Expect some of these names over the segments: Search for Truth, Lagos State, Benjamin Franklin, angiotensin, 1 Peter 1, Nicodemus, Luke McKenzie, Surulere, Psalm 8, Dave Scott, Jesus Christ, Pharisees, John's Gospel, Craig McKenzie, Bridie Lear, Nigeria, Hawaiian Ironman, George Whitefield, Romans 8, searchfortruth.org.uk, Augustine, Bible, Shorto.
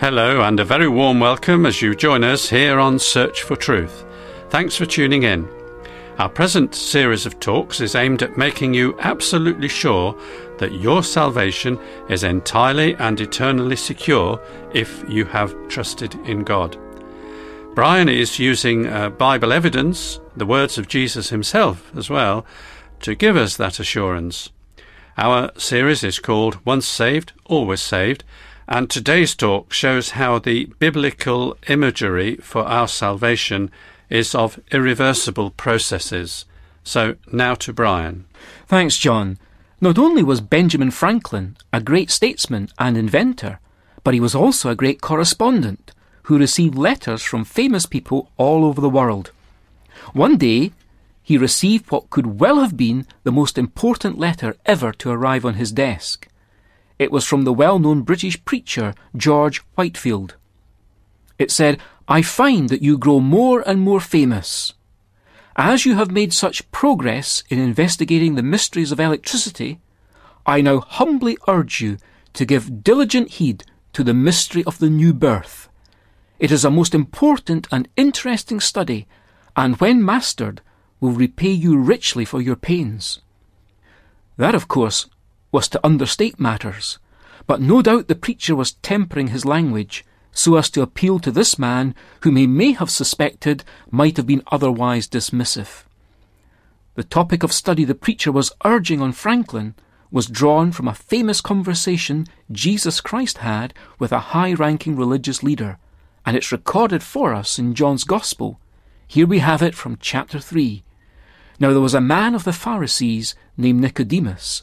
Hello and a very warm welcome as you join us here on Search for Truth. Thanks for tuning in. Our present series of talks is aimed at making you absolutely sure that your salvation is entirely and eternally secure if you have trusted in God. Brian is using Bible evidence, the words of Jesus himself as well, to give us that assurance. Our series is called Once Saved, Always Saved, and today's talk shows how the biblical imagery for our salvation is of irreversible processes. So now to Brian. Thanks, John. Not only was Benjamin Franklin a great statesman and inventor, but he was also a great correspondent who received letters from famous people all over the world. One day, he received what could well have been the most important letter ever to arrive on his desk. It was from the well-known British preacher George Whitefield. It said, "I find that you grow more and more famous. As you have made such progress in investigating the mysteries of electricity, I now humbly urge you to give diligent heed to the mystery of the new birth. It is a most important and interesting study, and when mastered, will repay you richly for your pains." That, of course, was to understate matters, but no doubt the preacher was tempering his language so as to appeal to this man whom he may have suspected might have been otherwise dismissive. The topic of study the preacher was urging on Franklin was drawn from a famous conversation Jesus Christ had with a high-ranking religious leader, and it's recorded for us in John's Gospel. Here we have it from chapter 3. "Now there was a man of the Pharisees named Nicodemus,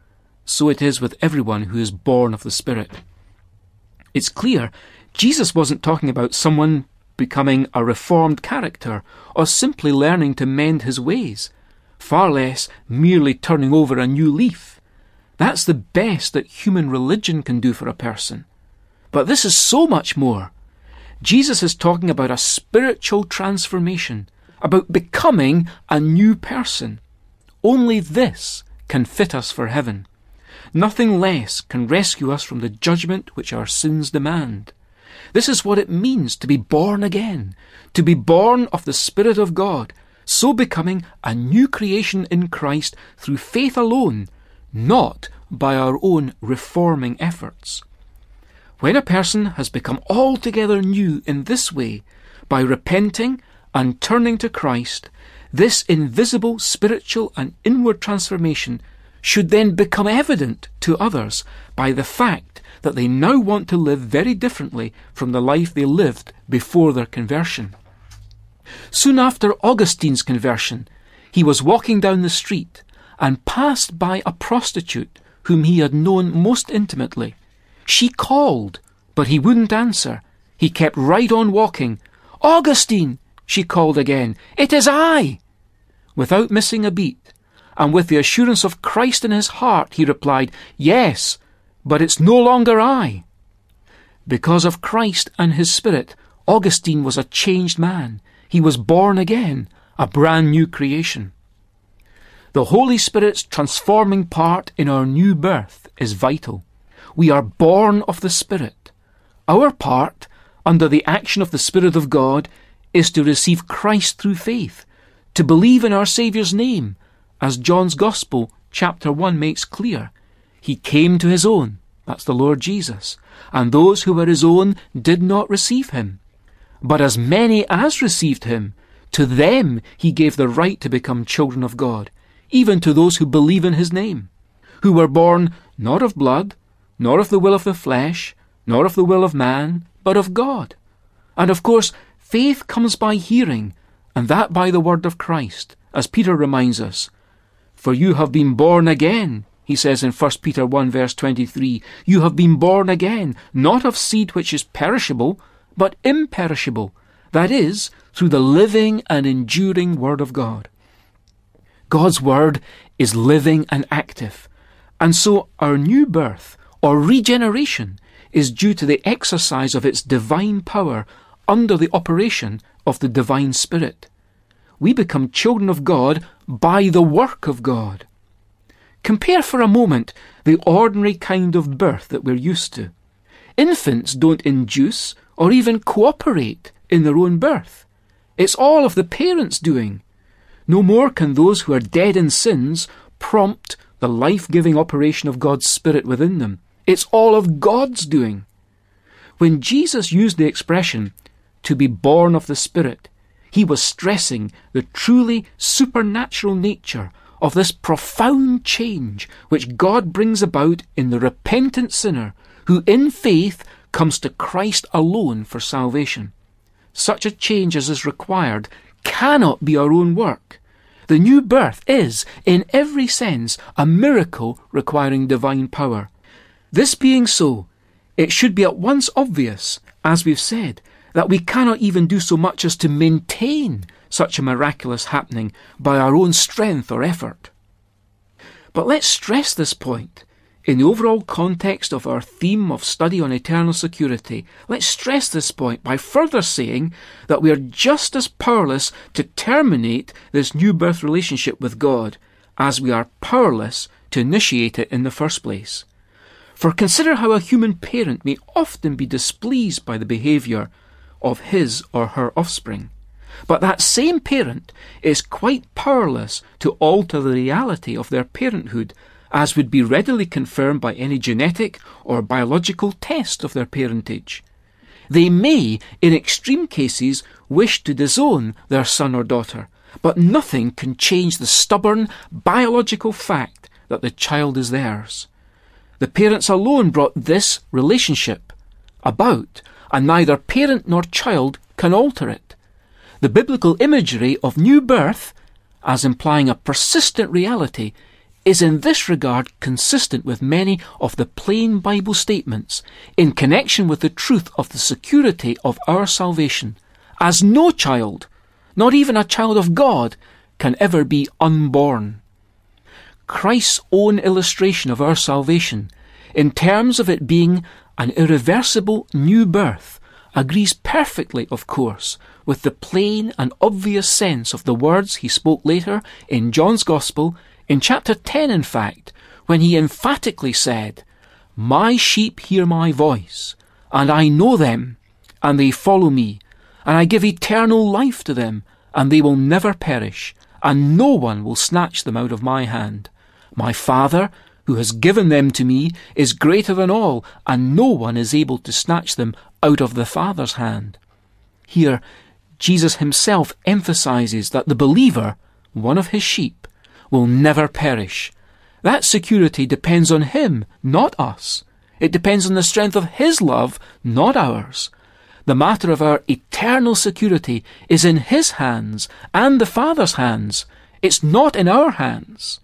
So it is with everyone who is born of the Spirit.'" It's clear Jesus wasn't talking about someone becoming a reformed character or simply learning to mend his ways, far less merely turning over a new leaf. That's the best that human religion can do for a person. But this is so much more. Jesus is talking about a spiritual transformation, about becoming a new person. Only this can fit us for heaven. Nothing less can rescue us from the judgment which our sins demand. This is what it means to be born again, to be born of the Spirit of God, so becoming a new creation in Christ through faith alone, not by our own reforming efforts. When a person has become altogether new in this way, by repenting and turning to Christ, this invisible spiritual and inward transformation should then become evident to others by the fact that they now want to live very differently from the life they lived before their conversion. Soon after Augustine's conversion, he was walking down the street and passed by a prostitute whom he had known most intimately. She called, but he wouldn't answer. He kept right on walking. "Augustine," she called again, "it is I." Without missing a beat, and with the assurance of Christ in his heart, he replied, "Yes, but it's no longer I." Because of Christ and his Spirit, Augustine was a changed man. He was born again, a brand new creation. The Holy Spirit's transforming part in our new birth is vital. We are born of the Spirit. Our part, under the action of the Spirit of God, is to receive Christ through faith, to believe in our Saviour's name, as John's Gospel, chapter 1, makes clear. "He came to his own," that's the Lord Jesus, "and those who were his own did not receive him. But as many as received him, to them he gave the right to become children of God, even to those who believe in his name, who were born not of blood, nor of the will of the flesh, nor of the will of man, but of God. And of course, faith comes by hearing, and that by the word of Christ, as Peter reminds us. For you have been born again, he says in 1 Peter 1 verse 23, you have been born again, not of seed which is perishable, but imperishable, that is, through the living and enduring word of God. God's word is living and active, and so our new birth, or regeneration, is due to the exercise of its divine power under the operation of the divine Spirit. We become children of God by the work of God. Compare for a moment the ordinary kind of birth that we're used to. Infants don't induce or even cooperate in their own birth. It's all of the parents' doing. No more can those who are dead in sins prompt the life-giving operation of God's Spirit within them. It's all of God's doing. When Jesus used the expression, to be born of the Spirit, he was stressing the truly supernatural nature of this profound change which God brings about in the repentant sinner who in faith comes to Christ alone for salvation. Such a change as is required cannot be our own work. The new birth is, in every sense, a miracle requiring divine power. This being so, it should be at once obvious, as we've said, that we cannot even do so much as to maintain such a miraculous happening by our own strength or effort. But let's stress this point. In the overall context of our theme of study on eternal security, let's stress this point by further saying that we are just as powerless to terminate this new birth relationship with God as we are powerless to initiate it in the first place. For consider how a human parent may often be displeased by the behaviour of his or her offspring. But that same parent is quite powerless to alter the reality of their parenthood, as would be readily confirmed by any genetic or biological test of their parentage. They may, in extreme cases, wish to disown their son or daughter, but nothing can change the stubborn biological fact that the child is theirs. The parents alone brought this relationship about, and neither parent nor child can alter it. The biblical imagery of new birth, as implying a persistent reality, is in this regard consistent with many of the plain Bible statements in connection with the truth of the security of our salvation, as no child, not even a child of God, can ever be unborn. Christ's own illustration of our salvation, in terms of it being an irreversible new birth, agrees perfectly, of course, with the plain and obvious sense of the words he spoke later in John's Gospel, in chapter 10, in fact, when he emphatically said, "My sheep hear my voice, and I know them, and they follow me, and I give eternal life to them, and they will never perish, and no one will snatch them out of my hand. My Father, who has given them to me, is greater than all, and no one is able to snatch them out of the Father's hand." Here, Jesus himself emphasizes that the believer, one of his sheep, will never perish. That security depends on him, not us. It depends on the strength of his love, not ours. The matter of our eternal security is in his hands and the Father's hands. It's not in our hands.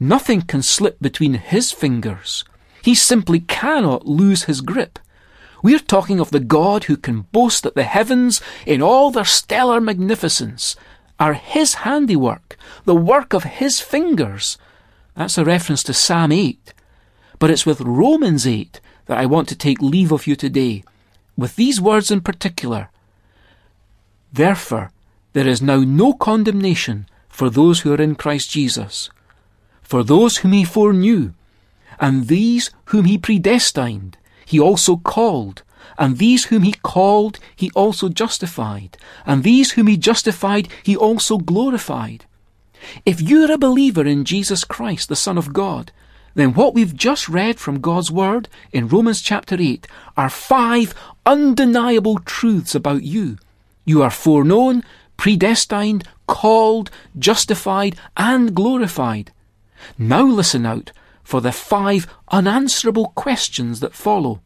Nothing can slip between his fingers. He simply cannot lose his grip. We're talking of the God who can boast that the heavens, in all their stellar magnificence, are his handiwork, the work of his fingers. That's a reference to Psalm 8. But it's with Romans 8 that I want to take leave of you today, with these words in particular. "Therefore, there is now no condemnation for those who are in Christ Jesus. For those whom he foreknew, and these whom he predestined, he also called. And these whom he called, he also justified. And these whom he justified, he also glorified." If you're a believer in Jesus Christ, the Son of God, then what we've just read from God's Word in Romans chapter 8 are 5 undeniable truths about you, You are foreknown, predestined, called, justified, and glorified. Now listen out for the 5 unanswerable questions that follow.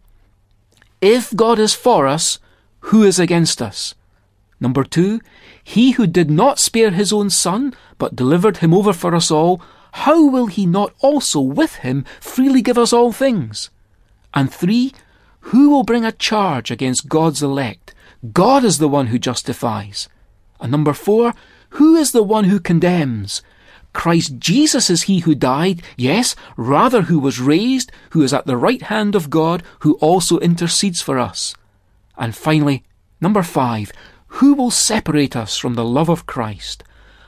If God is for us, who is against us? Number 2, he who did not spare his own son, but delivered him over for us all, how will he not also with him freely give us all things? And 3, who will bring a charge against God's elect? God is the one who justifies. And number 4, who is the one who condemns? Christ Jesus is he who died, yes, rather who was raised, who is at the right hand of God, who also intercedes for us. And finally, number 5, who will separate us from the love of Christ?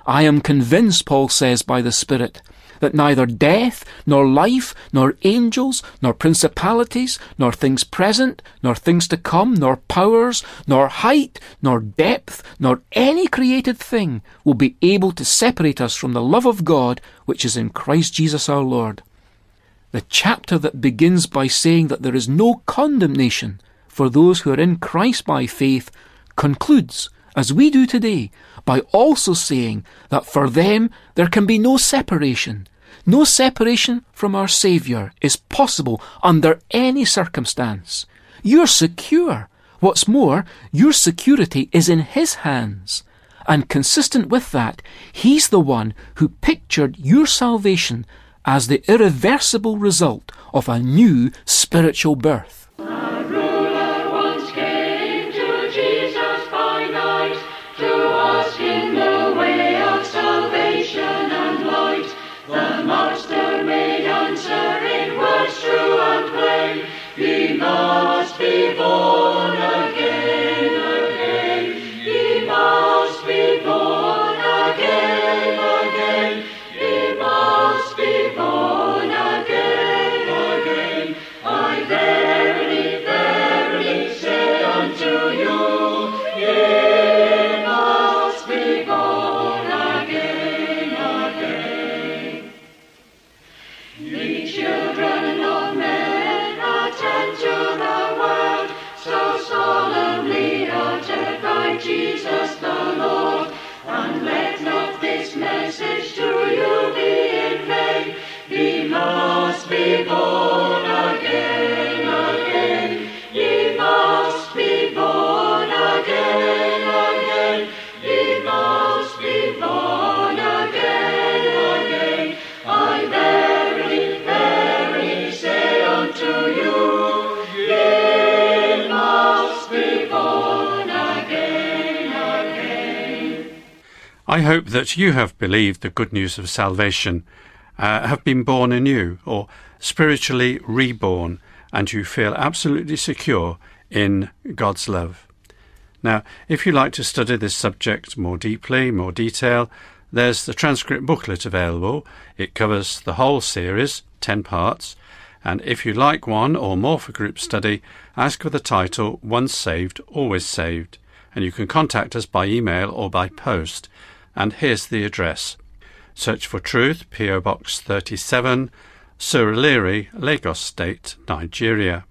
I am convinced, Paul says, by the Spirit, that neither death, nor life, nor angels, nor principalities, nor things present, nor things to come, nor powers, nor height, nor depth, nor any created thing will be able to separate us from the love of God which is in Christ Jesus our Lord. The chapter that begins by saying that there is no condemnation for those who are in Christ by faith concludes, as we do today, by also saying that for them there can be no separation. No separation from our Saviour is possible under any circumstance. You're secure. What's more, your security is in His hands. And consistent with that, He's the one who pictured your salvation as the irreversible result of a new spiritual birth. I hope that you have believed the good news of salvation, have been born anew or spiritually reborn, and you feel absolutely secure in God's love. Now, if you like to study this subject more deeply, more detail, there's the transcript booklet available. It covers the whole series, 10 parts, and if you like one or more for group study, ask for the title Once Saved, Always Saved, and you can contact us by email or by post. And here's the address. Search for Truth, P.O. Box 37, Surulere, Lagos State, Nigeria.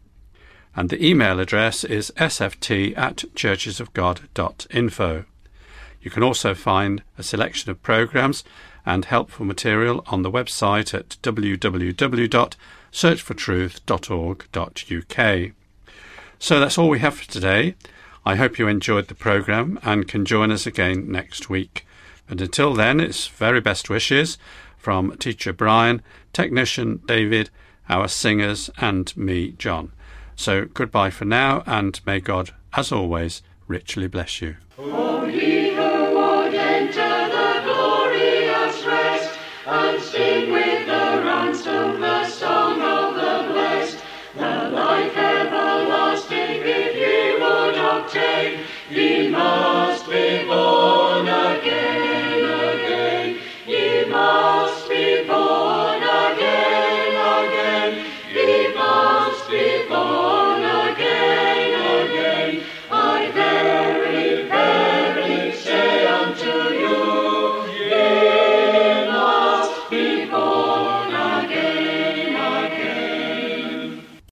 And the email address is sft@churchesofgod.info. You can also find a selection of programmes and helpful material on the website at www.searchfortruth.org.uk. So that's all we have for today. I hope you enjoyed the programme and can join us again next week. And until then, it's very best wishes from Teacher Brian, Technician David, our singers, and me, John. So goodbye for now, and may God, as always, richly bless you. O ye who would enter the glorious rest, and sing with the ransom the song of the blessed, the life everlasting if ye would obtain, ye must be.